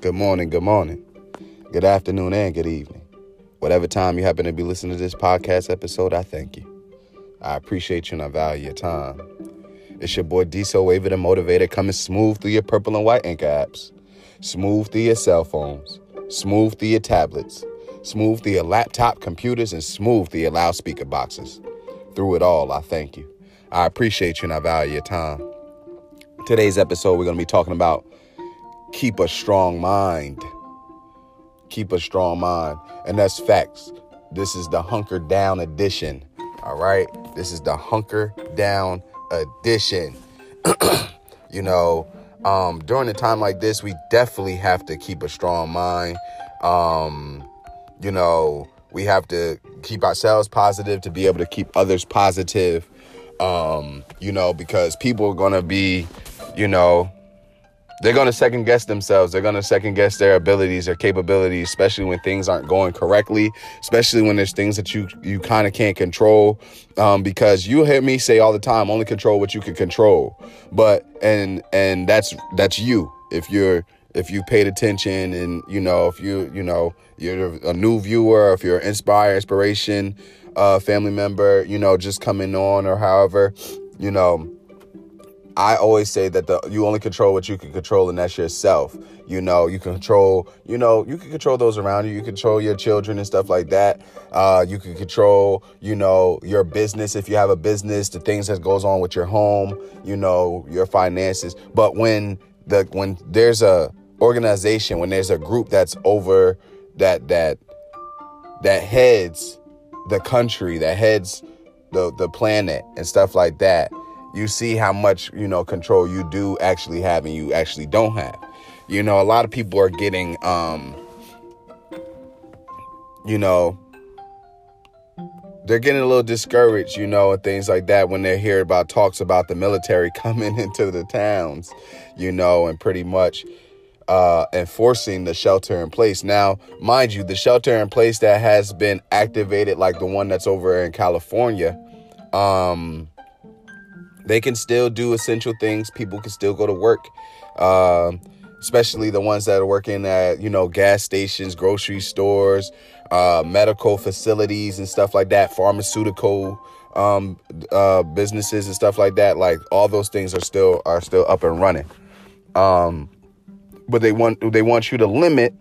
Good morning, good morning, good afternoon, and good evening. Whatever time you happen to be listening to this podcast episode, I thank you. I appreciate you and I value your time. It's your boy Diesel Wavy the Motivator, coming smooth through your purple and white Anchor apps, smooth through your cell phones, smooth through your tablets, smooth through your laptop computers, and smooth through your loudspeaker boxes. Through it all, I thank you. I appreciate you and I value your time. Today's episode, we're going to be talking about keep a strong mind. Keep a strong mind. And that's facts. This is the Hunker Down edition. All right? This is the Hunker Down edition. You know, during a time like this, we definitely have to keep a strong mind. You know, we have to keep ourselves positive to be able to keep others positive. You know, because people are going to be, you know, they're going to second guess themselves. They're going to second guess their abilities, their capabilities, especially when things aren't going correctly, especially when there's things that you kind of can't control. Because you hear me say all the time, only control what you can control. But, and that's you. If you paid attention and, you know, if you're a new viewer, if you're an inspiration, family member, you know, just coming on or however, you know, I always say that you only control what you can control, and that's yourself. You know, you can control those around you. You control your children and stuff like that. You can control, you know, your business. If you have a business, the things that goes on with your home, you know, your finances. But when there's a organization, when there's a group that's over that heads the country, that heads the planet and stuff like that, you see how much, you know, control you do actually have and you actually don't have. You know, a lot of people are getting, you know, they're getting a little discouraged, you know, and things like that when they hear about talks about the military coming into the towns, you know, and pretty much enforcing the shelter in place. Now, mind you, the shelter in place that has been activated, like the one that's over in California, they can still do essential things. People can still go to work, especially the ones that are working at, you know, gas stations, grocery stores, medical facilities and stuff like that, pharmaceutical businesses and stuff like that. Like, all those things are still up and running. But they want you to limit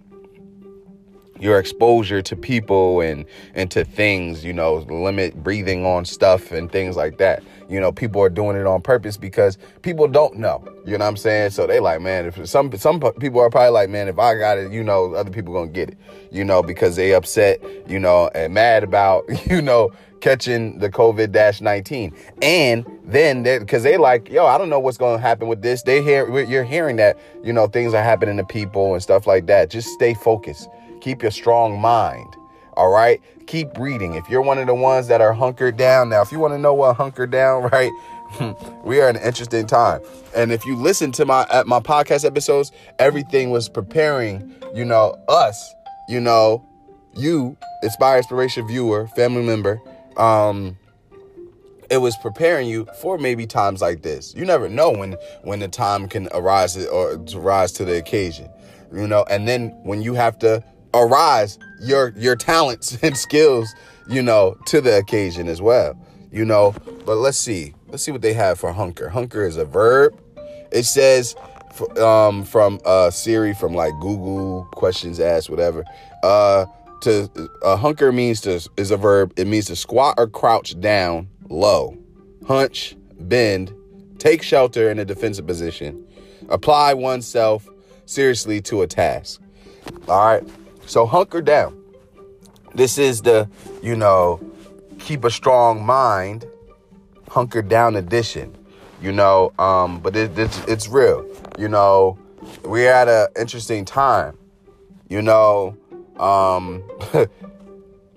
your exposure to people and to things, you know, limit breathing on stuff and things like that. You know, people are doing it on purpose because people don't know, you know what I'm saying? So they like, man, if some people are probably like, man, if I got it, you know, other people going to get it, you know, because they upset, you know, and mad about, you know, catching the COVID-19. And then because they like, yo, I don't know what's going to happen with this. You're hearing that, you know, things are happening to people and stuff like that. Just stay focused. Keep your strong mind, all right? Keep reading. If you're one of the ones that are hunkered down now, if you want to know what hunkered down, right, we are in an interesting time. And if you listen to my podcast episodes, everything was preparing, you know, us, you know, you, inspiration viewer, family member, it was preparing you for maybe times like this. You never know when the time can arise or to rise to the occasion, you know, and then when you have to arise your talents and skills, you know, to the occasion as well, you know. But let's see what they have for hunker. Hunker is a verb. It says from Siri, from like Google questions asked, whatever, to hunker means is a verb. It means to squat or crouch down low, hunch, bend, take shelter in a defensive position, apply oneself seriously to a task. All right. So hunker down. This is the, you know, keep a strong mind, hunker down edition, you know, but it's real. You know, we're at an interesting time, you know,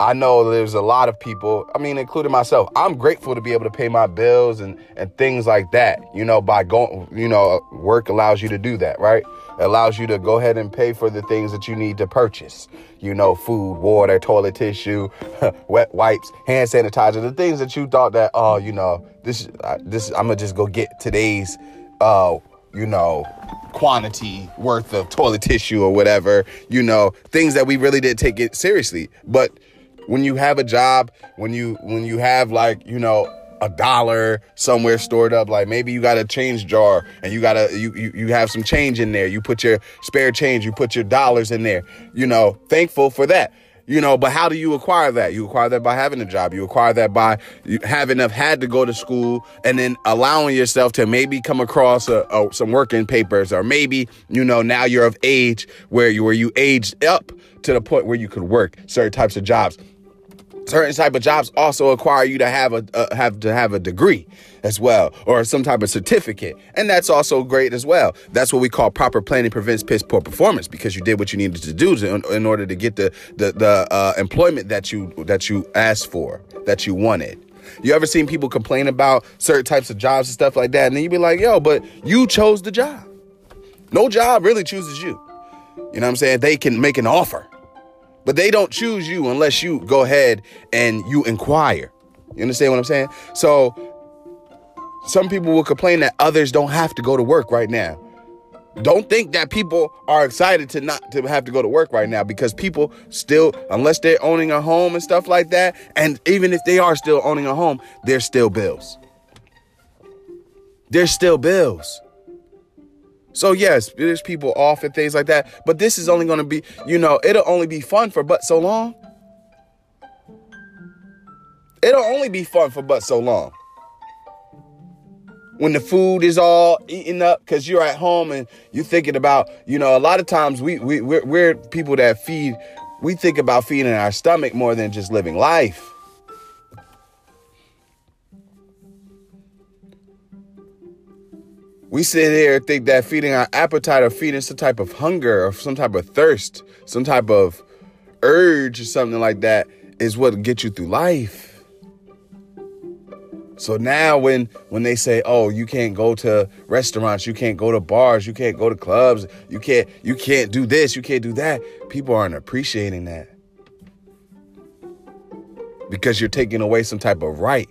I know there's a lot of people, I mean, including myself, I'm grateful to be able to pay my bills and things like that, you know, by going, you know, work allows you to do that, right? It allows you to go ahead and pay for the things that you need to purchase, you know, food, water, toilet tissue, wet wipes, hand sanitizer, the things that you thought that, oh, you know, this I'm going to just go get today's, you know, quantity worth of toilet tissue or whatever, you know, things that we really did take it seriously. But when you have a job, when you have, like, you know, $1 somewhere stored up, like maybe you got a change jar and you have some change in there, you put your spare change, you put your dollars in there, you know, thankful for that. You know, but how do you acquire that? You acquire that by having a job. You acquire that by had to go to school and then allowing yourself to maybe come across some working papers, or maybe, you know, now you're of age where you aged up to the point where you could work certain types of jobs. Certain type of jobs also require you to have a degree as well, or some type of certificate. And that's also great as well. That's what we call proper planning prevents piss poor performance, because you did what you needed to do in order to get the employment that you asked for, that you wanted. You ever seen people complain about certain types of jobs and stuff like that? And then you be like, yo, but you chose the job. No job really chooses you. You know what I'm saying? They can make an offer, but they don't choose you unless you go ahead and you inquire. You understand what I'm saying? So some people will complain that others don't have to go to work right now. Don't think that people are excited to not to have to go to work right now, because people still, unless they're owning a home and stuff like that, and even if they are still owning a home, there's still bills. There's still bills. So yes, there's people off and things like that, but this is only going to be, you know, it'll only be fun for but so long. It'll only be fun for but so long. When the food is all eaten up, because you're at home and you're thinking about, you know, a lot of times we're people that feed, we think about feeding our stomach more than just living life. We sit here and think that feeding our appetite or feeding some type of hunger or some type of thirst, some type of urge or something like that is what gets you through life. So now when they say, oh, you can't go to restaurants, you can't go to bars, you can't go to clubs, you can't do this, you can't do that, people aren't appreciating that, because you're taking away some type of right.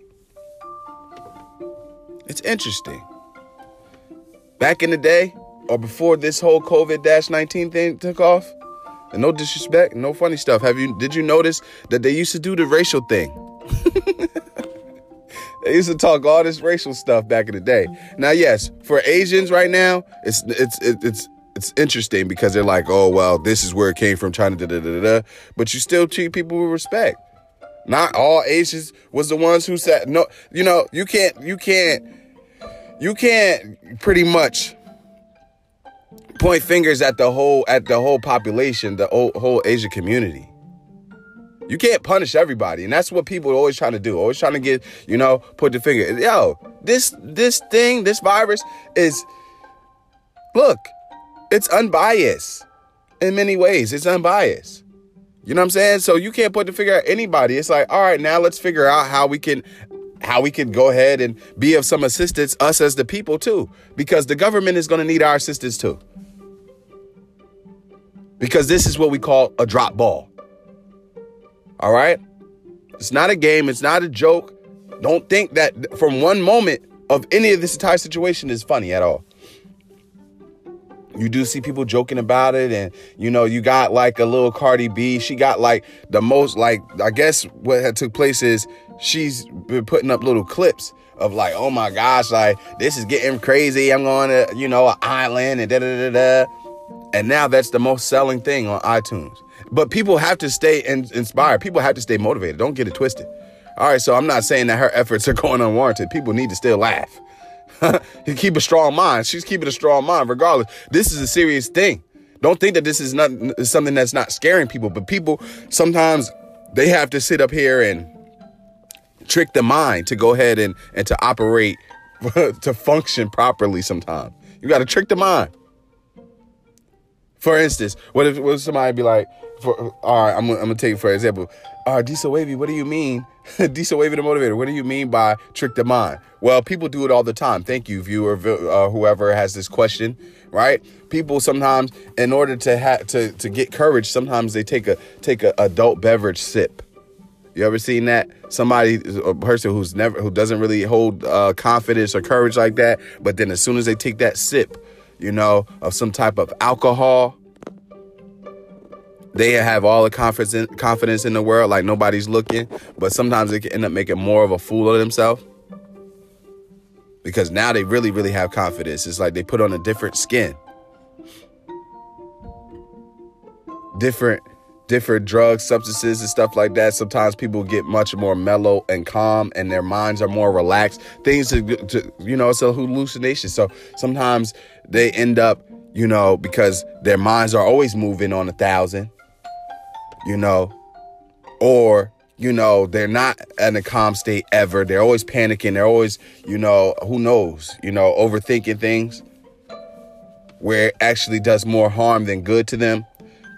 It's interesting. Back in the day, or before this whole COVID-19 thing took off, and no disrespect, no funny stuff, did you notice that they used to do the racial thing? They used to talk all this racial stuff back in the day. Now, yes, for Asians right now, it's interesting, because they're like, oh, well, this is where it came from, China, da-da-da-da-da, but you still treat people with respect. Not all Asians was the ones who said, no, you know, you can't pretty much point fingers at the whole population, the whole Asian community. You can't punish everybody, and that's what people are always trying to do. Always trying to get, you know, put the finger. Yo, this thing, this virus is, look, it's unbiased in many ways. It's unbiased. You know what I'm saying? So you can't put the finger at anybody. It's like, all right, now let's figure out how we can go ahead and be of some assistance, us as the people too, because the government is going to need our assistance too, because this is what we call a drop ball. All right. It's not a game. It's not a joke. Don't think that from one moment of any of this entire situation is funny at all. You do see people joking about it, and, you know, you got like a little Cardi B. She got like the most, like, I guess what had took place is she's been putting up little clips of like, oh my gosh, like this is getting crazy. I'm going to, you know, an island and da da da da. And now that's the most selling thing on iTunes. But people have to stay inspired. People have to stay motivated. Don't get it twisted. All right. So I'm not saying that her efforts are going unwarranted. People need to still laugh. Keep a strong mind. She's keeping a strong mind regardless. This is a serious thing. Don't think that this is not something that's not scaring people, but people sometimes they have to sit up here and trick the mind to go ahead and to operate, to function properly sometimes. You got to trick the mind. For instance, what if somebody be like, all right, I'm going to take it for example. Diesel Wavy, what do you mean? Diesel Wavy the Motivator, what do you mean by trick the mind? Well, people do it all the time. Thank you, viewer, whoever has this question, right? People sometimes, in order to get courage, sometimes they take a adult beverage sip. You ever seen that? Somebody, a person who doesn't really hold confidence or courage like that, but then as soon as they take that sip, you know, of some type of alcohol. They have all the confidence in the world, like nobody's looking. But sometimes they can end up making more of a fool of themselves, because now they really, really have confidence. It's like they put on a different skin. Different drugs, substances, and stuff like that. Sometimes people get much more mellow and calm, and their minds are more relaxed. Things, it's a hallucination. So sometimes they end up, you know, because their minds are always moving on 1,000, you know, or, you know, they're not in a calm state ever. They're always panicking. They're always, you know, who knows, you know, overthinking things, where it actually does more harm than good to them.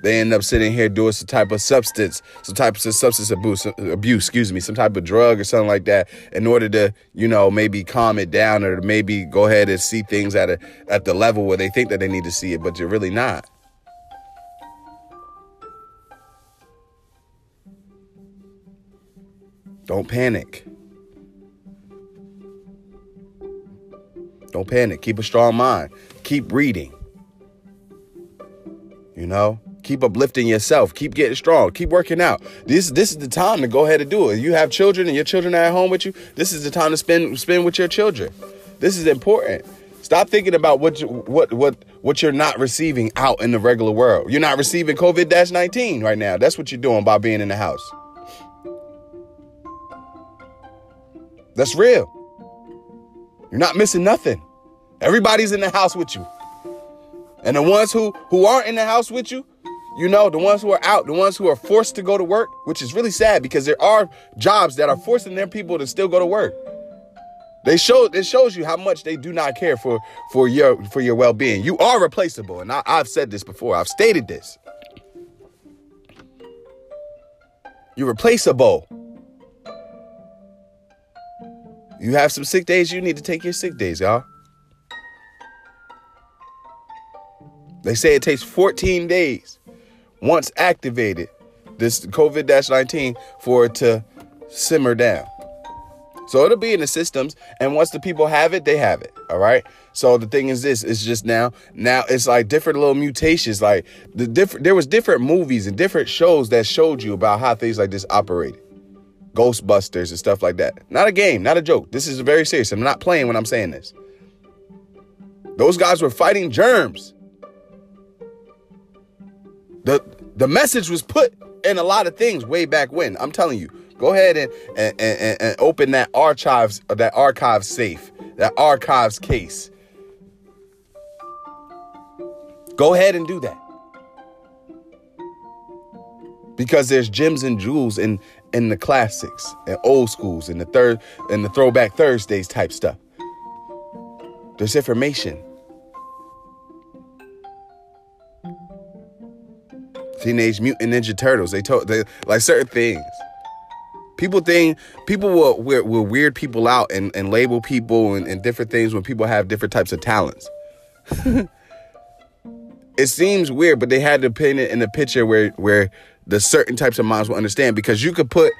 They end up sitting here doing some type of substance abuse, some type of drug or something like that, in order to, you know, maybe calm it down, or maybe go ahead and see things at the level where they think that they need to see it, but you're really not. Don't panic. Don't panic. Keep a strong mind. Keep reading. You know? Keep uplifting yourself. Keep getting strong. Keep working out. This is the time to go ahead and do it. You have children and your children are at home with you. This is the time to spend with your children. This is important. Stop thinking about what you're not receiving out in the regular world. You're not receiving COVID-19 right now. That's what you're doing by being in the house. That's real. You're not missing nothing. Everybody's in the house with you. And the ones who aren't in the house with you, you know, the ones who are out, the ones who are forced to go to work, which is really sad, because there are jobs that are forcing their people to still go to work. It shows you how much they do not care for your well-being. You are replaceable. And I've said this before. I've stated this. You're replaceable. You have some sick days. You need to take your sick days, y'all. They say it takes 14 days once activated, this COVID-19, for it to simmer down. So it'll be in the systems, and once the people have it, they have it, all right? So the thing is this, it's just now it's like different little mutations, like there was different movies and different shows that showed you about how things like this operated. Ghostbusters and stuff like that. Not a game, not a joke. This is very serious. I'm not playing when I'm saying this. Those guys were fighting germs. The message was put in a lot of things way back when. I'm telling you, go ahead and open that archive safe, that archives case. Go ahead and do that, because there's gems and jewels in the classics and old schools and the throwback Thursdays type stuff. There's information. Teenage Mutant Ninja Turtles. They like certain things. People will weird people out and label people and different things when people have different types of talents. It seems weird, but they had to paint it in a picture where the certain types of minds will understand, because you could put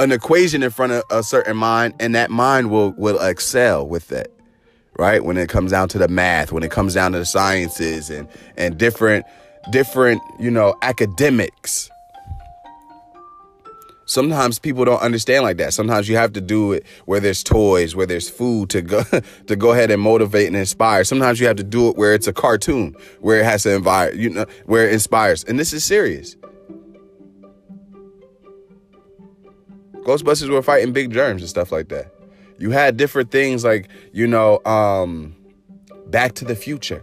an equation in front of a certain mind, and that mind will excel with it. Right? When it comes down to the math, when it comes down to the sciences and different, you know, academics. Sometimes people don't understand like that. Sometimes you have to do it where there's toys, where there's food to go ahead and motivate and inspire. Sometimes you have to do it where it's a cartoon, where it has to invite, you know, where it inspires. And this is serious. Ghostbusters were fighting big germs and stuff like that. You had different things like, you know, Back to the Future.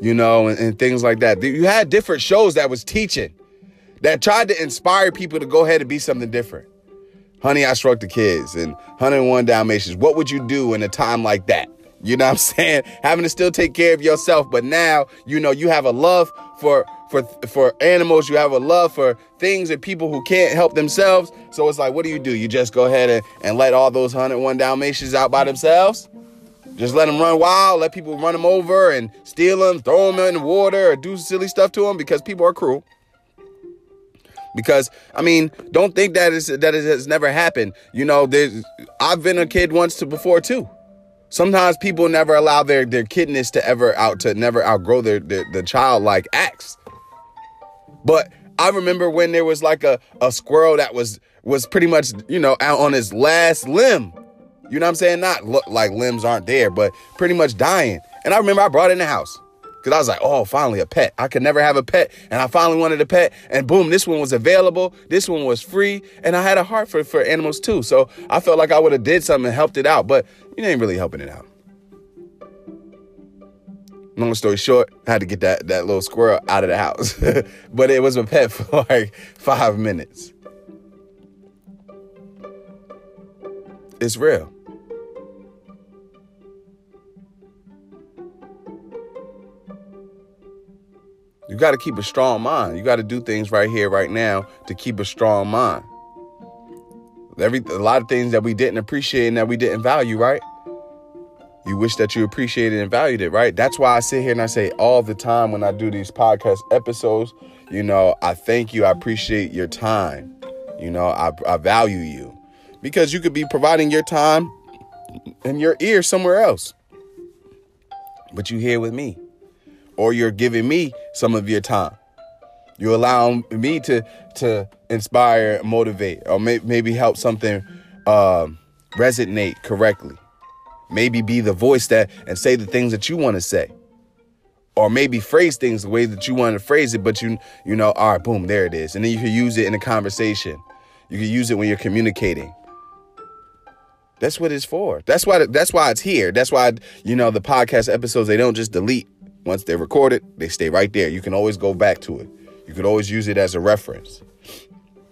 You know, and things like that. You had different shows that was teaching, that tried to inspire people to go ahead and be something different. Honey, I Shrunk the Kids and 101 Dalmatians. What would you do in a time like that? You know what I'm saying? Having to still take care of yourself, but now, you know, you have a love for animals. You have a love for things and people who can't help themselves. So it's like, what do? You just go ahead and let all those 101 Dalmatians out by themselves? Just let them run wild, let people run them over and steal them, throw them in the water, or do silly stuff to them, because people are cruel. Because, I mean, don't think that it has never happened. You know, I've been a kid once before, too. Sometimes people never allow their kidness to never outgrow the childlike acts. But I remember when there was like a squirrel that was pretty much, you know, out on his last limb. You know what I'm saying? Not look like limbs aren't there, but pretty much dying. And I remember I brought it in the house because I was like, oh, finally a pet. I could never have a pet. And I finally wanted a pet. And boom, this one was available. This one was free. And I had a heart for animals, too. So I felt like I would have did something and helped it out. But you ain't really helping it out. Long story short, I had to get that little squirrel out of the house. But it was a pet for like 5 minutes. It's real. You got to keep a strong mind. You got to do things right here, right now to keep a strong mind. A lot of things that we didn't appreciate and that we didn't value, right? You wish that you appreciated and valued it, right? That's why I sit here and I say all the time when I do these podcast episodes, you know, I thank you. I appreciate your time. You know, I value you. Because you could be providing your time and your ear somewhere else. But you're here with me. Or you're giving me some of your time. You're allowing me to inspire, motivate, or maybe help something resonate correctly. Maybe be the voice and say the things that you want to say. Or maybe phrase things the way that you want to phrase it, but you know, all right, boom, there it is. And then you can use it in a conversation. You can use it when you're communicating. That's what it's for. That's why it's here. That's why, you know, the podcast episodes, they don't just delete. Once they're recorded, they stay right there. You can always go back to it. You could always use it as a reference.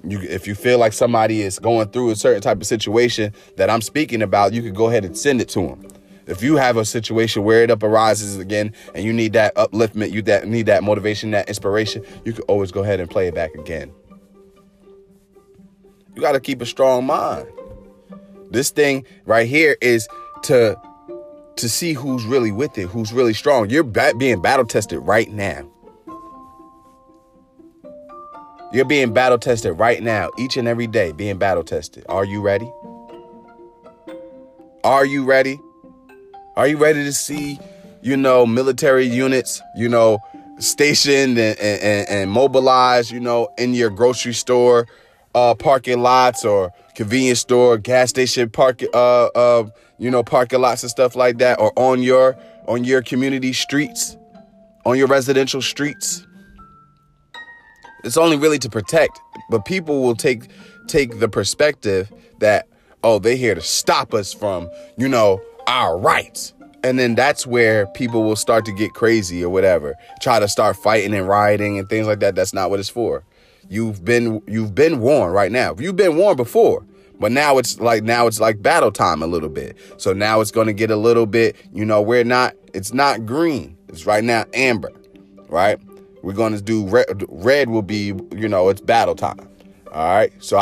If you feel like somebody is going through a certain type of situation that I'm speaking about, you could go ahead and send it to them. If you have a situation where it arises again and you need that upliftment, need that motivation, that inspiration, you could always go ahead and play it back again. You got to keep a strong mind. This thing right here is to see who's really with it, who's really strong. You're being battle-tested right now. You're being battle-tested right now, each and every day, being battle-tested. Are you ready? Are you ready? Are you ready to see, you know, military units, you know, stationed and mobilized, you know, in your grocery store parking lots or convenience store, gas station parking you know, parking lots and stuff like that, or on your community streets, on your residential streets? It's only really to protect, but people will take the perspective that, oh, they're here to stop us from, you know, our rights. And then that's where people will start to get crazy or whatever, try to start fighting and rioting and things like that. That's not what it's for. You've been warned right now. You've been warned before. But now it's like battle time a little bit. So now it's going to get a little bit, you know, it's not green. It's right now amber, right? We're going to do red will be, you know, it's battle time. All right. So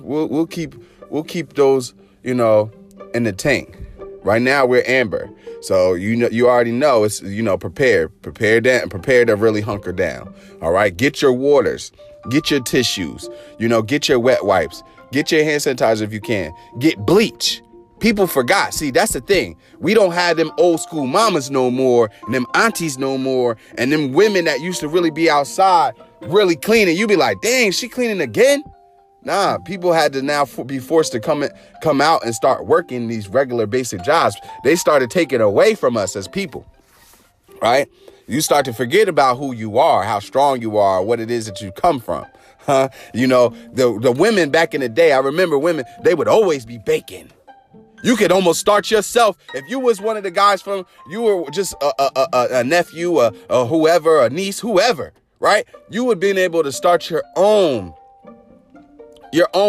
we'll keep those, you know, in the tank. Right now we're amber. So, you know, you already know it's, you know, prepare to really hunker down. All right. Get your waters, get your tissues, you know, get your wet wipes. Get your hand sanitizer if you can. Get bleach. People forgot. See, that's the thing. We don't have them old school mamas no more and them aunties no more and them women that used to really be outside really cleaning. You be like, dang, she cleaning again? Nah, people had to now be forced to come out and start working these regular basic jobs. They started taking away from us as people, right? You start to forget about who you are, how strong you are, what it is that you come from. Huh? You know, the women back in the day, I remember women, they would always be baking. You could almost start yourself. If you was one of the guys you were just a nephew, a whoever, a niece, whoever, right? You would be able to start your own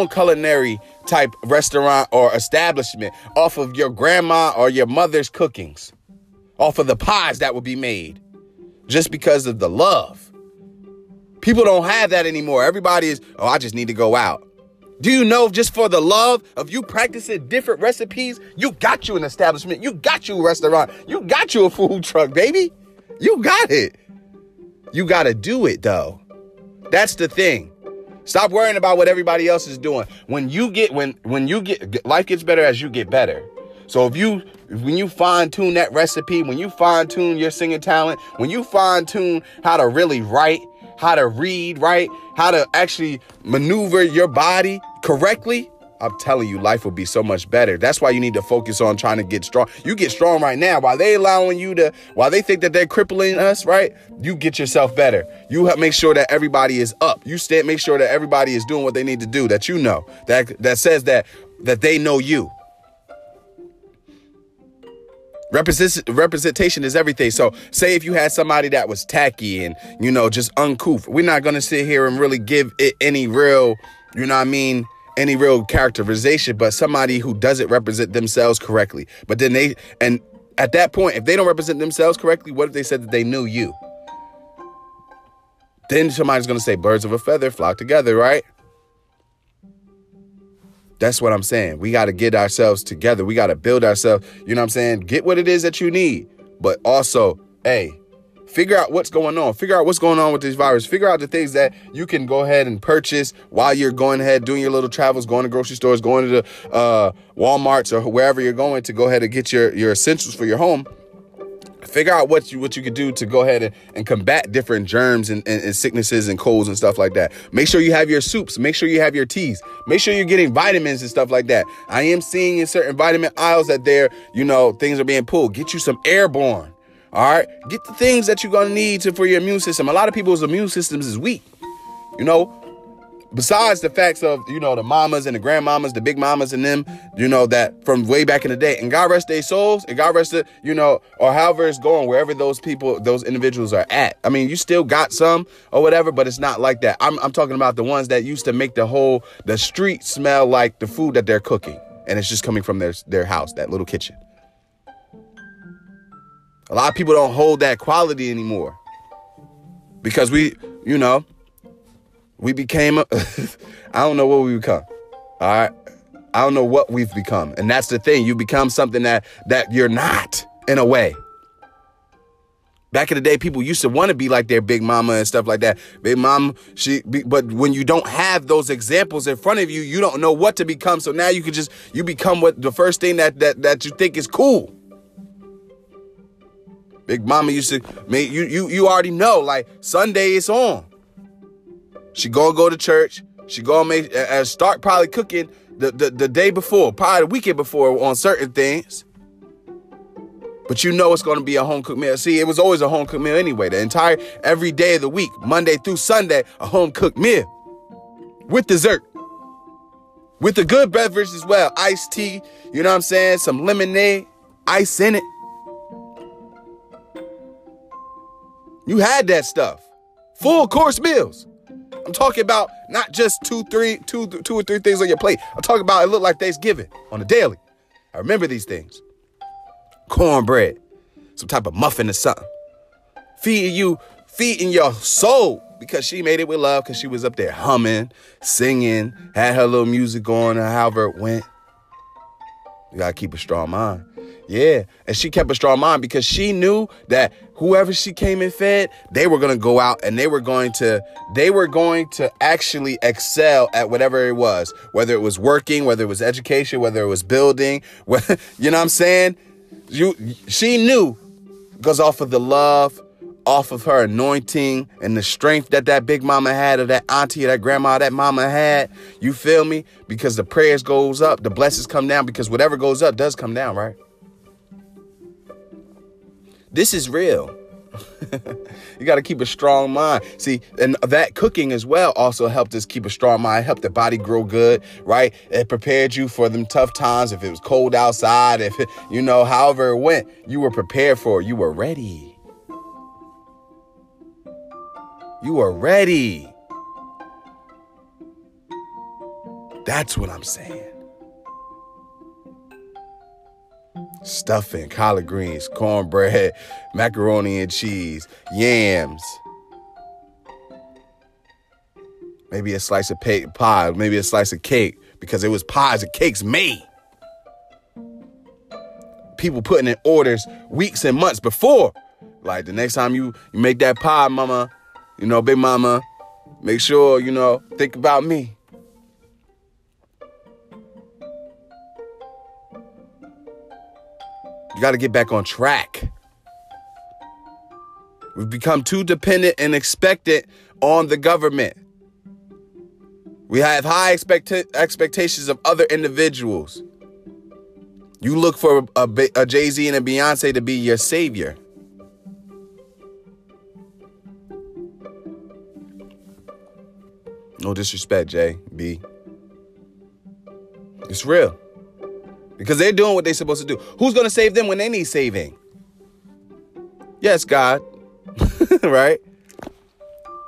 culinary type restaurant or establishment off of your grandma or your mother's cookings, off of the pies that would be made just because of the love. People don't have that anymore. Everybody is, oh, I just need to go out. Do you know, just for the love of you practicing different recipes, you got you an establishment. You got you a restaurant. You got you a food truck, baby. You got it. You got to do it, though. That's the thing. Stop worrying about what everybody else is doing. When life gets better as you get better. So when you fine tune that recipe, when you fine tune your singing talent, when you fine tune how to really write, how to read, right, how to actually maneuver your body correctly, I'm telling you, life will be so much better. That's why you need to focus on trying to get strong. You get strong right now while they allowing you to, while they think that they're crippling us, right? You get yourself better. You make sure that everybody is up. You make sure that everybody is doing what they need to do, that you know, that says that they know you. Representation is everything. So say if you had somebody that was tacky and, you know, just uncouth, we're not going to sit here and really give it any real, you know what I mean, any real characterization, but somebody who doesn't represent themselves correctly. But then and at that point, if they don't represent themselves correctly, what if they said that they knew you? Then somebody's going to say, birds of a feather flock together, right? That's what I'm saying. We got to get ourselves together. We got to build ourselves. You know what I'm saying? Get what it is that you need, but also, hey, figure out what's going on. Figure out what's going on with this virus. Figure out the things that you can go ahead and purchase while you're going ahead, doing your little travels, going to grocery stores, going to the Walmarts or wherever you're going to go ahead and get your essentials for your home. Figure out what you could do to go ahead and combat different germs and sicknesses and colds and stuff like that. Make sure you have your soups. Make sure you have your teas. Make sure you're getting vitamins and stuff like that. I am seeing in certain vitamin aisles that there, you know, things are being pulled. Get you some Airborne. All right, get the things that you're going to need for your immune system. A lot of people's immune systems is weak, you know, besides the facts of, you know, the mamas and the grandmamas, the big mamas and them, you know, that from way back in the day, and God rest their souls, and God rest the, you know, or however it's going, wherever those people, those individuals are at. I mean, you still got some or whatever, but it's not like that. I'm talking about the ones that used to make the street smell like the food that they're cooking. And it's just coming from their house, that little kitchen. A lot of people don't hold that quality anymore because we became, I don't know what we become. All right. I don't know what we've become. And that's the thing. You become something that you're not in a way. Back in the day, people used to want to be like their big mama and stuff like that. Big mama, but when you don't have those examples in front of you, you don't know what to become. So now you become what the first thing that you think is cool. Big mama used to, man, you already know, like, Sunday it's on. She gonna go to church. She gonna start probably cooking the day before, probably the weekend before on certain things. But you know it's gonna be a home-cooked meal. See, it was always a home-cooked meal anyway. Every day of the week, Monday through Sunday, a home-cooked meal with dessert. With a good beverage as well. Iced tea, you know what I'm saying? Some lemonade, ice in it. You had that stuff. Full course meals. I'm talking about not just two or three things on your plate. I'm talking about it looked like Thanksgiving on the daily. I remember these things. Cornbread. Some type of muffin or something. Feeding your soul because she made it with love because she was up there humming, singing, had her little music on or however it went. You got to keep a strong mind. Yeah, and she kept a strong mind because she knew that whoever she came and fed, they were going to go out and they were going to actually excel at whatever it was, whether it was working, whether it was education, whether it was building, whether, you know what I'm saying? She knew because off of the love, off of her anointing and the strength that big mama had or that auntie or that grandma or that mama had, you feel me? Because the prayers goes up, the blessings come down because whatever goes up does come down, right? This is real. You got to keep a strong mind. See, and that cooking as well also helped us keep a strong mind, helped the body grow good, right? It prepared you for them tough times. If it was cold outside, if it, you know, however it went, you were prepared for it. You were ready. You were ready. That's what I'm saying. Stuffing, collard greens, cornbread, macaroni and cheese, yams. Maybe a slice of pie, maybe a slice of cake, because it was pies and cakes made. People putting in orders weeks and months before. Like the next time you make that pie, mama, you know, big mama, make sure, you know, think about me. You got to get back on track. We've become too dependent and expectant on the government. We have high expectations of other individuals. You look for a Jay-Z and a Beyonce to be your savior. No disrespect, Jay, B. It's real. Because they're doing what they're supposed to do. Who's going to save them when they need saving? Yes, God. Right?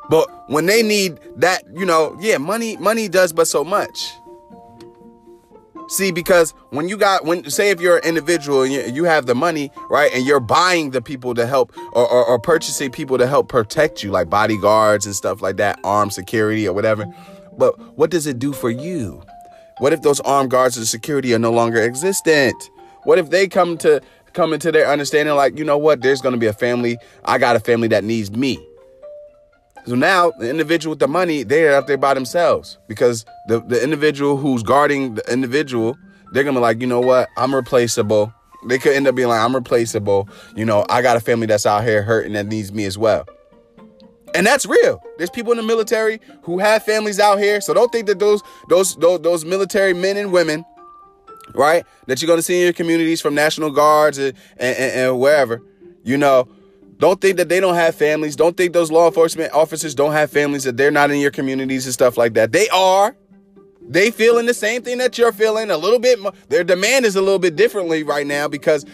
But when they need that, you know, yeah, money does but so much. See, because say if you're an individual and you have the money, right, and you're buying the people to help or purchasing people to help protect you, like bodyguards and stuff like that, armed security or whatever. But what does it do for you? What if those armed guards and security are no longer existent? What if they come into their understanding, like, you know what, there's going to be a family. I got a family that needs me. So now the individual with the money, they're out there by themselves, because the individual who's guarding the individual, they're going to be like, you know what, I'm replaceable. They could end up being like, I'm replaceable. You know, I got a family that's out here hurting that needs me as well. And that's real. There's people in the military who have families out here. So don't think that those military men and women, right, that you're going to see in your communities from National Guards and wherever, you know, don't think that they don't have families. Don't think those law enforcement officers don't have families, that they're not in your communities and stuff like that. They are. They feeling the same thing that you're feeling a little bit more. Their demand is a little bit differently right now, because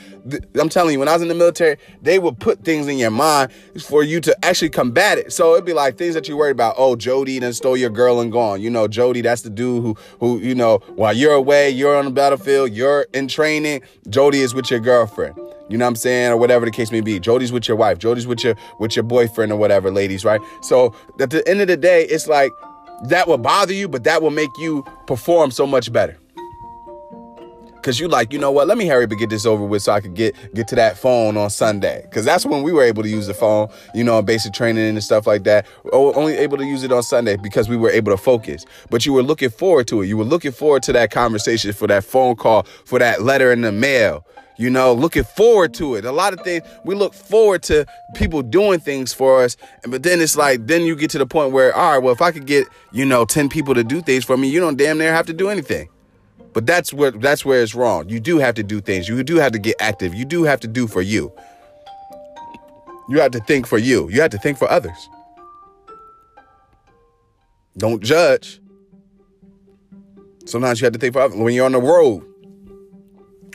I'm telling you, when I was in the military, they would put things in your mind for you to actually combat it. So it'd be like things that you worry about. Oh, Jody done stole your girl and gone. You know, Jody, that's the dude who, you know, while you're away, you're on the battlefield, you're in training, Jody is with your girlfriend. You know what I'm saying? Or whatever the case may be. Jody's with your wife. Jody's with your boyfriend or whatever, ladies, right? So at the end of the day, it's like, that will bother you, but that will make you perform so much better. Because you like, you know what, let me hurry up and get this over with so I could get to that phone on Sunday. Because that's when we were able to use the phone, you know, basic training and stuff like that. We're only able to use it on Sunday because we were able to focus. But you were looking forward to it. You were looking forward to that conversation, for that phone call, for that letter in the mail. You know, looking forward to it. A lot of things, we look forward to people doing things for us. But then it's like, then you get to the point where, all right, well, if I could get, you know, 10 people to do things for me, you don't damn near have to do anything. But that's where it's wrong. You do have to do things. You do have to get active. You do have to do for you. You have to think for you. You have to think for others. Don't judge. Sometimes you have to think for others. When you're on the road,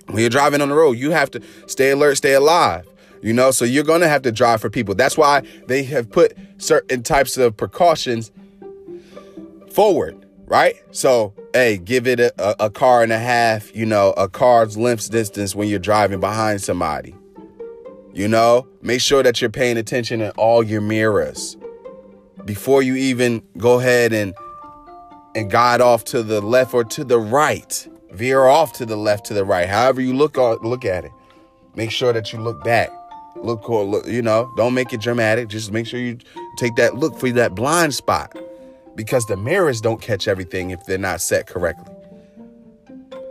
when you're driving on the road, you have to stay alert, stay alive, you know, so you're going to have to drive for people. That's why they have put certain types of precautions forward, right? So, hey, give it a car and a half, you know, a car's length distance when you're driving behind somebody, you know, make sure that you're paying attention in all your mirrors before you even go ahead and guide off to the left or to the right. Veer off to the left, to the right, however you look at it. Make sure that you look back. Look, you know, don't make it dramatic. Just make sure you take that look for that blind spot, because the mirrors don't catch everything if they're not set correctly.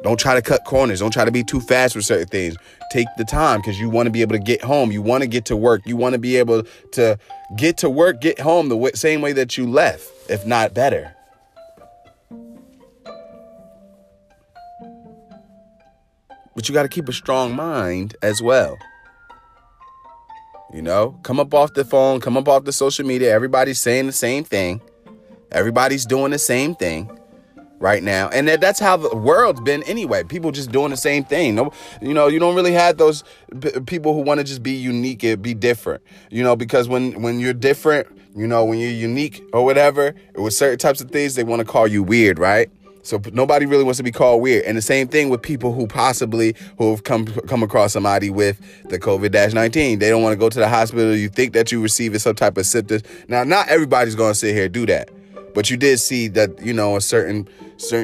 Don't try to cut corners. Don't try to be too fast with certain things. Take the time, because you want to be able to get home. You want to get to work. You want to be able to get to work, get home the same way that you left, if not better. But you got to keep a strong mind as well. You know, come up off the phone, come up off the social media. Everybody's saying the same thing. Everybody's doing the same thing right now. And that's how the world's been anyway. People just doing the same thing. No, you know, you don't really have those people who want to just be unique and be different, you know, because when you're different, you know, when you're unique or whatever, with certain types of things, they want to call you weird, right? So nobody really wants to be called weird. And the same thing with people who have come across somebody with the COVID-19. They don't want to go to the hospital. You think that you received some type of symptoms. Now, not everybody's going to sit here and do that. But you did see that, you know, in certain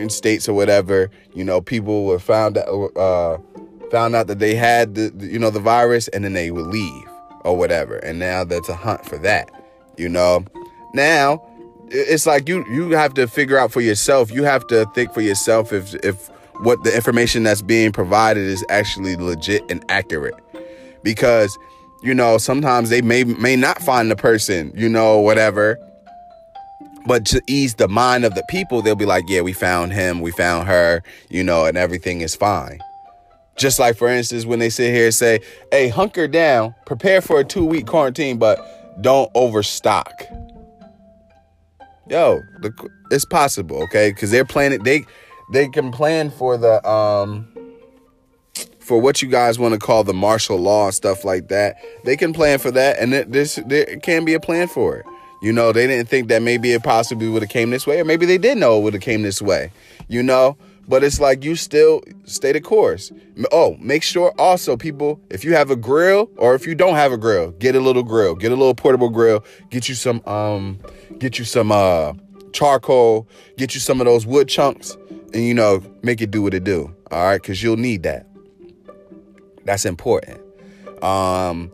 states or whatever, you know, people were found out that they had, the virus, and then they would leave or whatever. And now that's a hunt for that, you know. Now, it's like you have to figure out for yourself. You have to think for yourself if what the information that's being provided is actually legit and accurate. Because, you know, sometimes they may not find the person, you know, whatever. But to ease the mind of the people, they'll be like, yeah, we found him, we found her, you know, and everything is fine. Just like, for instance, when they sit here and say, hey, hunker down, prepare for a 2-week quarantine, but don't overstock. Yo, it's possible, okay? Because they're planning, they can plan for the, for what you guys want to call the martial law and stuff like that. They can plan for that, and there can be a plan for it. You know, they didn't think that maybe it possibly would have came this way, or maybe they did know it would have came this way, you know? But it's like, you still stay the course. Oh, make sure also, people, if you have a grill or if you don't have a grill, get a little grill, get a little portable grill, get you some charcoal, get you some of those wood chunks, and, you know, make it do what it do. All right. Cause you'll need that. That's important. And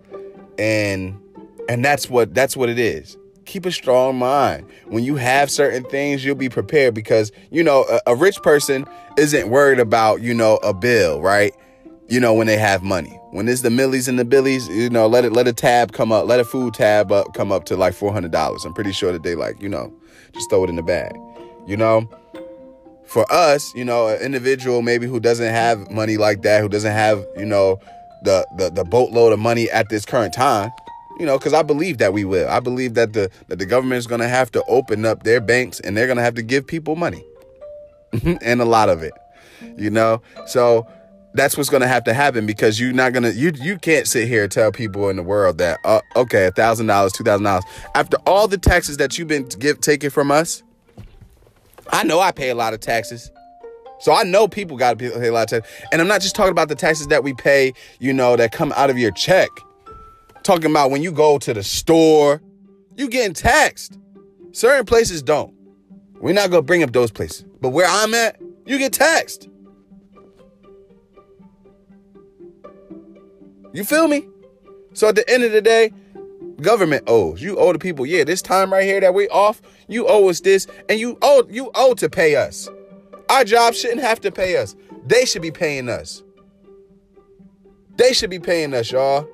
that's what it is. Keep a strong mind. When you have certain things, you'll be prepared, because, you know, a rich person isn't worried about, you know, a bill, right? You know, when they have money, when it's the millies and the billies, you know, let a food tab up, come up to like $400. I'm pretty sure that they like, you know, just throw it in the bag, you know. For us, you know, an individual maybe who doesn't have money like that, who doesn't have, you know, the boatload of money at this current time. You know, because I believe that we will. I believe that the government is going to have to open up their banks, and they're going to have to give people money and a lot of it, you know. So that's what's going to have to happen, because you're not going to you can't sit here and tell people in the world that, OK, $1,000, $2,000 after all the taxes that you've been taking from us. I know I pay a lot of taxes. So I know people got to pay a lot of taxes. And I'm not just talking about the taxes that we pay, you know, that come out of your check. Talking about when you go to the store, you getting taxed. Certain places don't. We're not going to bring up those places. But where I'm at, you get taxed. You feel me? So at the end of the day, government owes. You owe the people. Yeah, this time right here that we off, you owe us this. And you owe to pay us. Our job shouldn't have to pay us. They should be paying us. They should be paying us, y'all.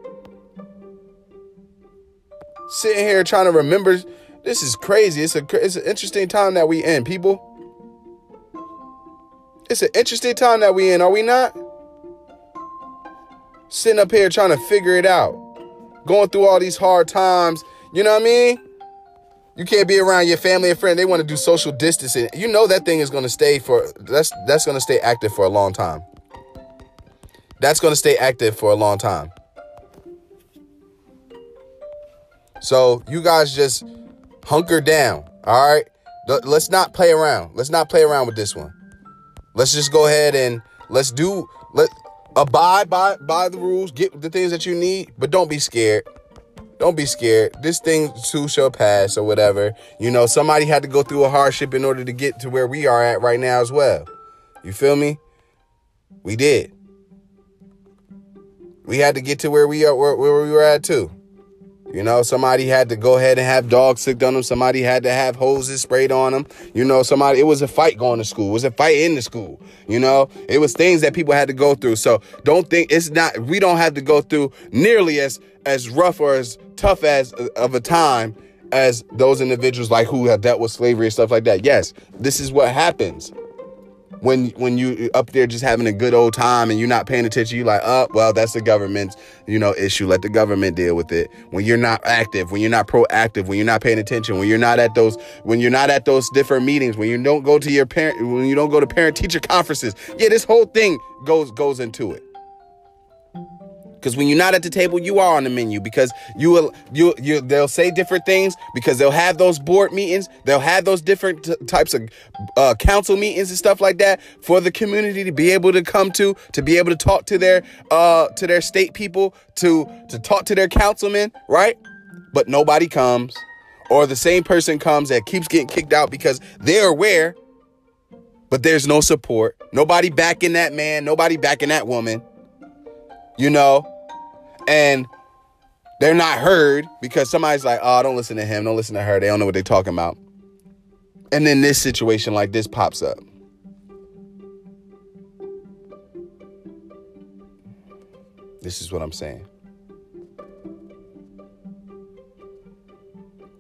Sitting here trying to remember, this is crazy. It's an interesting time that we in, people. It's an interesting time that we in, are we not? Sitting up here trying to figure it out. Going through all these hard times, you know what I mean? You can't be around your family and friend. They want to do social distancing. You know that thing is going to stay that's going to stay active for a long time. That's going to stay active for a long time. So you guys just hunker down, all right? Let's not play around. Let's not play around with this one. Let's just go ahead and abide by the rules, get the things that you need, but don't be scared. Don't be scared. This thing too shall pass or whatever. You know, somebody had to go through a hardship in order to get to where we are at right now as well. You feel me? We did. We had to get to where we are, where we were at too. You know, somebody had to go ahead and have dogs sicked on them. Somebody had to have hoses sprayed on them. You know, it was a fight going to school. It was a fight in the school. You know, it was things that people had to go through. So don't think we don't have to go through nearly as rough or as tough as of a time as those individuals like who have dealt with slavery and stuff like that. Yes, this is what happens when you up there just having a good old time and you're not paying attention. You're like, oh, well, that's the government's, you know, issue. Let the government deal with it. When you're not active, when you're not proactive, when you're not paying attention, when you're not at those different meetings, when you don't go to when you don't go to parent-teacher conferences. Yeah, this whole thing goes into it. Because when you're not at the table, you are on the menu, because they'll say different things, because they'll have those board meetings. They'll have those different types of council meetings and stuff like that for the community to be able to come to be able to talk to their state people, to talk to their councilmen. Right. But nobody comes, or the same person comes that keeps getting kicked out because they're aware. But there's no support. Nobody backing that man. Nobody backing that woman. You know, and they're not heard because somebody's like, oh, don't listen to him. Don't listen to her. They don't know what they're talking about. And then this situation like this pops up. This is what I'm saying.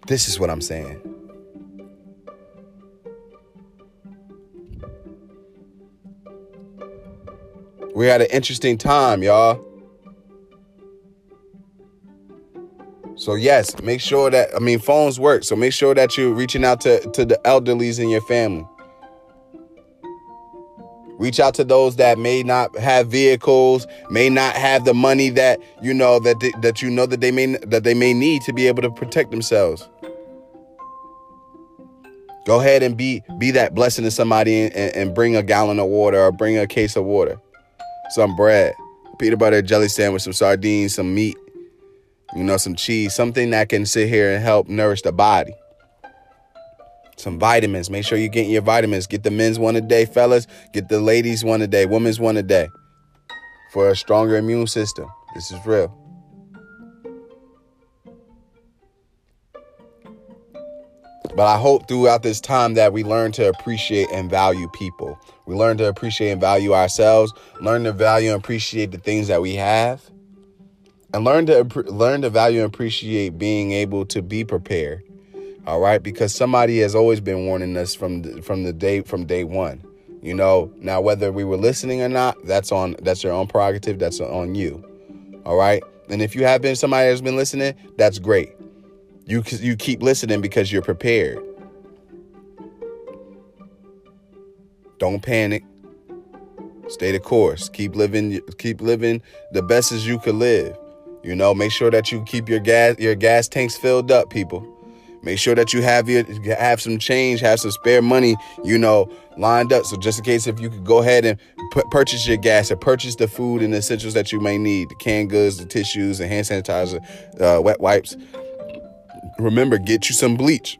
This is what I'm saying. We're at an interesting time, y'all. So yes, make sure that, I mean, phones work. So make sure that you're reaching out to the elderlies in your family. Reach out to those that may not have vehicles, may not have the money that you know that they may need to be able to protect themselves. Go ahead and be that blessing to somebody and bring a gallon of water or bring a case of water, some bread, peanut butter jelly sandwich, some sardines, some meat, you know, some cheese, something that can sit here and help nourish the body. Some vitamins. Make sure you're getting your vitamins. Get the men's one a day, fellas. Get the ladies one a day, women's one a day. For a stronger immune system. This is real. But I hope throughout this time that we learn to appreciate and value people. We learn to appreciate and value ourselves. Learn to value and appreciate the things that we have. And learn to value and appreciate being able to be prepared. All right, because somebody has always been warning us from day one, you know. Now, whether we were listening or not, that's your own prerogative. That's on you. All right. And if you have been somebody that's been listening, that's great. You keep listening because you're prepared. Don't panic. Stay the course. Keep living the best as you could live. You know, make sure that you keep your gas tanks filled up, people. Make sure that you have some change, have some spare money, you know, lined up. So just in case, if you could go ahead and purchase your gas or purchase the food and essentials that you may need, the canned goods, the tissues, the hand sanitizer, wet wipes. Remember, get you some bleach.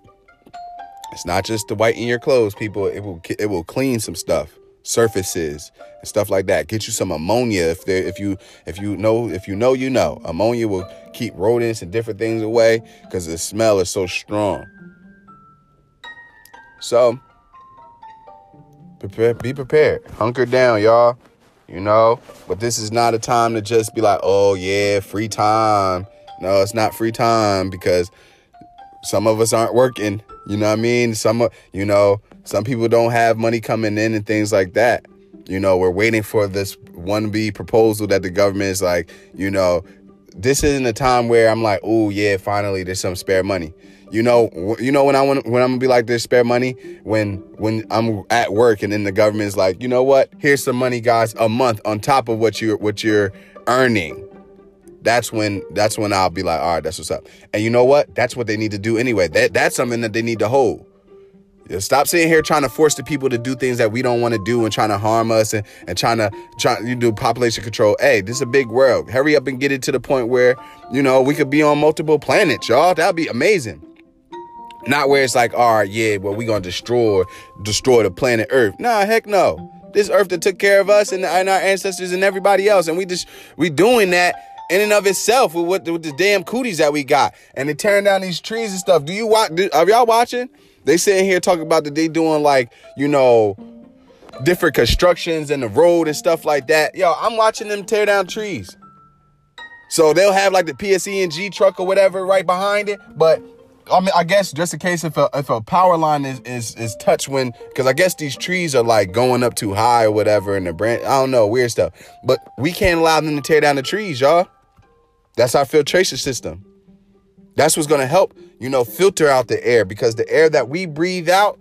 It's not just to whiten your clothes, people. It will clean some stuff, surfaces and stuff like that. Get you some ammonia if you know, ammonia will keep rodents and different things away because the smell is so strong. So be prepared, hunker down, y'all. You know, but this is not a time to just be like, oh yeah, free time. No, it's not free time because some of us aren't working. You know what I mean? Some people don't have money coming in and things like that. You know, we're waiting for this 1B proposal that the government is like, you know, this isn't a time where I'm like, oh, yeah, finally, there's some spare money. You know, when I'm going to be like, there's spare money when I'm at work and then the government is like, you know what? Here's some money, guys, a month on top of what you're earning. That's when I'll be like, all right, that's what's up. And you know what? That's what they need to do anyway. That's something that they need to hold. Stop sitting here trying to force the people to do things that we don't want to do and trying to harm us and trying to do population control. Hey, this is a big world. Hurry up and get it to the point where, you know, we could be on multiple planets, y'all. That'd be amazing. Not where it's like, all right, yeah, well, we're going to destroy the planet Earth. Nah, heck no. This Earth that took care of us and our ancestors and everybody else. And we doing that in and of itself with the damn cooties that we got. And they tearing down these trees and stuff. Are y'all watching? They sitting here talking about that they doing, like, you know, different constructions and the road and stuff like that. Yo, I'm watching them tear down trees. So they'll have like the PSE and G truck or whatever right behind it. But I mean, I guess just in case if a power line is touched when, because I guess these trees are like going up too high or whatever and the branch, I don't know, weird stuff. But we can't allow them to tear down the trees, y'all. That's our filtration system. That's what's going to help, you know, filter out the air, because the air that we breathe out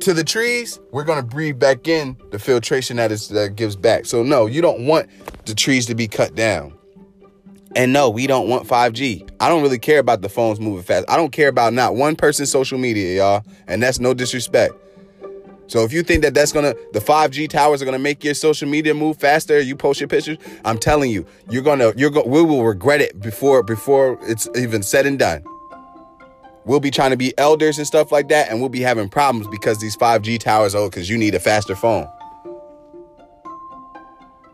to the trees, we're going to breathe back in the filtration that gives back. So, no, you don't want the trees to be cut down. And no, we don't want 5G. I don't really care about the phones moving fast. I don't care about not one person's social media, y'all. And that's no disrespect. So if you think that the 5G towers are going to make your social media move faster, you post your pictures, I'm telling you, we will regret it before it's even said and done. We'll be trying to be elders and stuff like that, and we'll be having problems because these 5G towers, because you need a faster phone.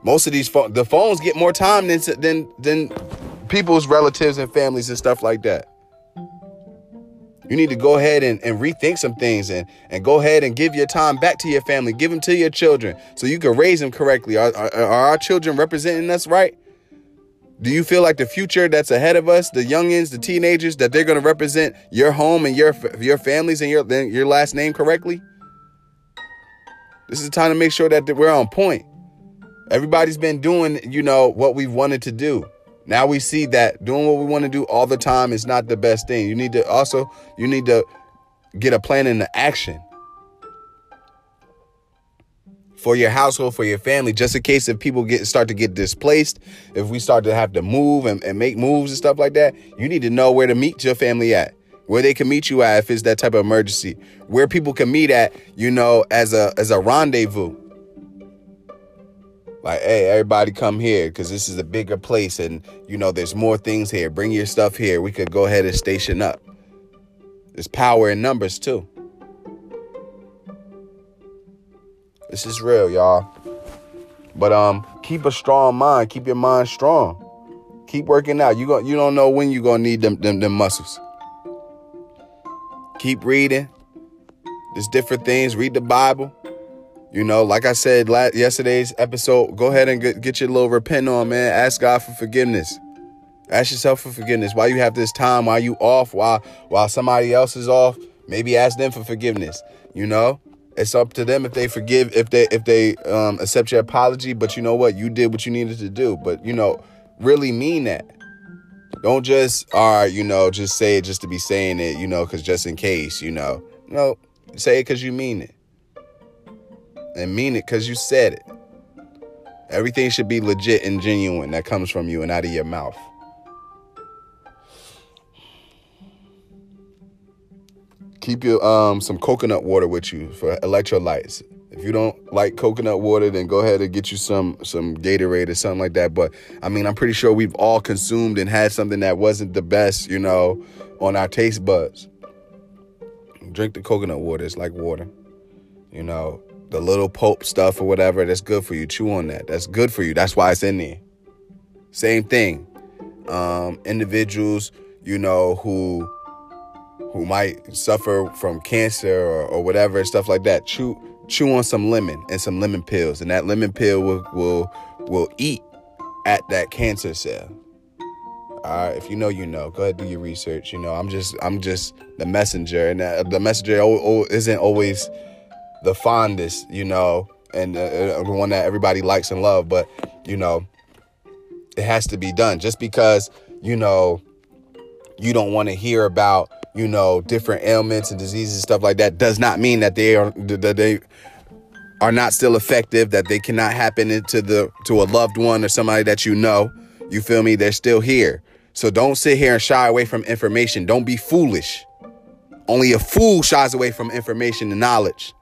Most of these the phones get more time than people's relatives and families and stuff like that. You need to go ahead and rethink some things and go ahead and give your time back to your family. Give them to your children so you can raise them correctly. Are our children representing us right? Do you feel like the future that's ahead of us, the youngins, the teenagers, that they're going to represent your home and your families and your last name correctly? This is the time to make sure that we're on point. Everybody's been doing, you know, what we've wanted to do. Now we see that doing what we want to do all the time is not the best thing. You need to get a plan into action for your household, for your family, just in case if people start to get displaced, if we start to have to move and make moves and stuff like that. You need to know where to meet your family at, where they can meet you at if it's that type of emergency, where people can meet at, you know, as a rendezvous. Like, hey, everybody come here because this is a bigger place and, you know, there's more things here. Bring your stuff here. We could go ahead and station up. There's power in numbers, too. This is real, y'all. But keep a strong mind. Keep your mind strong. Keep working out. You don't know when you're going to need them muscles. Keep reading. There's different things. Read the Bible. You know, like I said yesterday's episode, go ahead and get your little repent on, man. Ask God for forgiveness. Ask yourself for forgiveness. While you have this time, while you off, while somebody else is off, maybe ask them for forgiveness. You know, it's up to them if they forgive, if they accept your apology. But you know what? You did what you needed to do. But, you know, really mean that. Don't just, all right, you know, just say it just to be saying it, you know, because just in case, you know. No, say it because you mean it. And mean it because you said it. Everything should be legit and genuine that comes from you and out of your mouth. Keep your some coconut water with you for electrolytes. If you don't like coconut water, then go ahead and get you some Gatorade or something like that. But, I mean, I'm pretty sure we've all consumed and had something that wasn't the best, you know, on our taste buds. Drink the coconut water. It's like water, you know. The little pulp stuff or whatever, that's good for you. Chew on that. That's good for you. That's why it's in there. Same thing. Individuals, you know, who might suffer from cancer or whatever, stuff like that. Chew on some lemon and some lemon pills, and that lemon pill will eat at that cancer cell. All right, if you know, you know. Go ahead, do your research. You know, I'm just the messenger, and the messenger isn't always the fondest, you know, and the one that everybody likes and love. But, you know, it has to be done. Just because, you know, you don't want to hear about, you know, different ailments and diseases and stuff like that does not mean that they are not still effective, that they cannot happen to a loved one or somebody that you know. You feel me? They're still here. So don't sit here and shy away from information. Don't be foolish. Only a fool shies away from information and knowledge.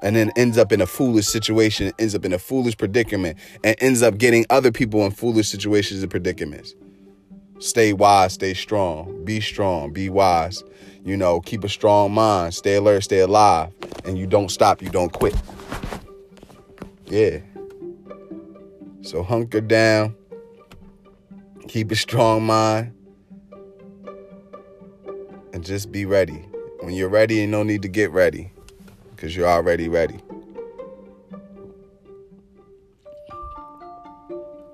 And then ends up in a foolish situation, ends up in a foolish predicament, and ends up getting other people in foolish situations and predicaments. Stay wise, stay strong, be wise. You know, keep a strong mind, stay alert, stay alive, and you don't stop, you don't quit. Yeah. So hunker down, keep a strong mind, and just be ready. When you're ready, you don't need to get ready. Because you're already ready.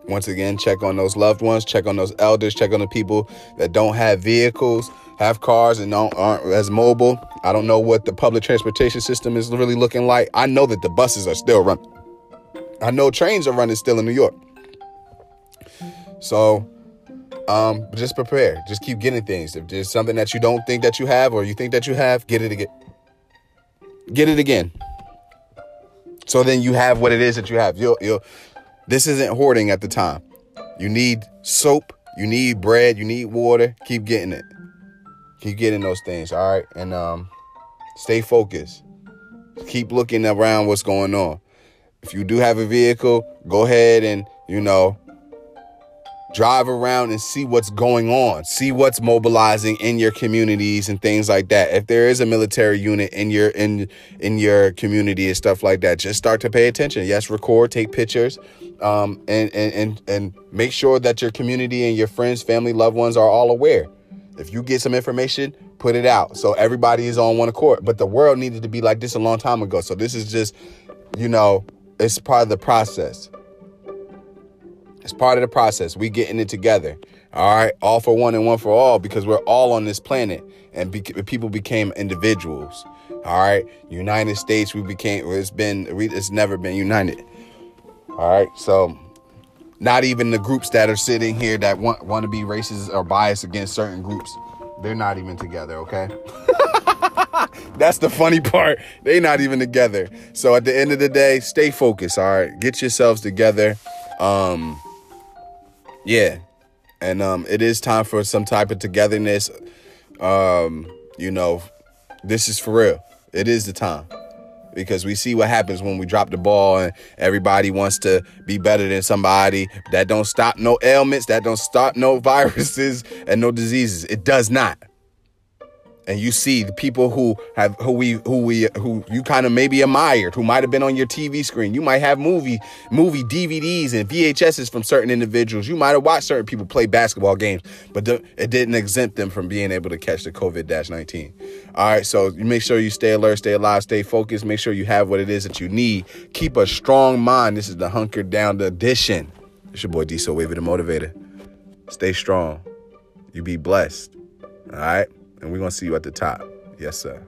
Once again, check on those loved ones. Check on those elders. Check on the people that don't have vehicles, have cars, and aren't as mobile. I don't know what the public transportation system is really looking like. I know that the buses are still running. I know trains are running still in New York. So, just prepare. Just keep getting things. If there's something that you don't think that you have or you think that you have, get it again. Get it again. So then you have what it is that you have. This isn't hoarding at the time. You need soap. You need bread. You need water. Keep getting it. Keep getting those things, all right? And stay focused. Keep looking around what's going on. If you do have a vehicle, go ahead and, you know, drive around and see what's going on. See what's mobilizing in your communities and things like that. If there is a military unit in your community and stuff like that, just start to pay attention. Yes, record, take pictures, and make sure that your community and your friends, family, loved ones are all aware. If you get some information, put it out so everybody is on one accord. But the world needed to be like this a long time ago. So this is just, you know, it's part of the process. It's part of the process. We getting it together. All right. All for one and one for all, because we're all on this planet, and people became individuals. All right. United States, we became, it's never been united. All right. So not even the groups that are sitting here that want to be racist or biased against certain groups. They're not even together. Okay. That's the funny part. They're not even together. So at the end of the day, stay focused. All right. Get yourselves together. Yeah. And it is time for some type of togetherness. You know, this is for real. It is the time, because we see what happens when we drop the ball and everybody wants to be better than somebody. That don't stop no ailments. That don't stop no viruses and no diseases. It does not. And you see the people who you kind of maybe admired, who might have been on your TV screen. You might have movie DVDs and VHSs from certain individuals. You might have watched certain people play basketball games, but it didn't exempt them from being able to catch the COVID-19. All right, so make sure you stay alert, stay alive, stay focused. Make sure you have what it is that you need. Keep a strong mind. This is the Hunker Down the Edition. It's your boy Diesel Wavy, the Motivator. Stay strong. You be blessed. All right? And we're going to see you at the top. Yes, sir.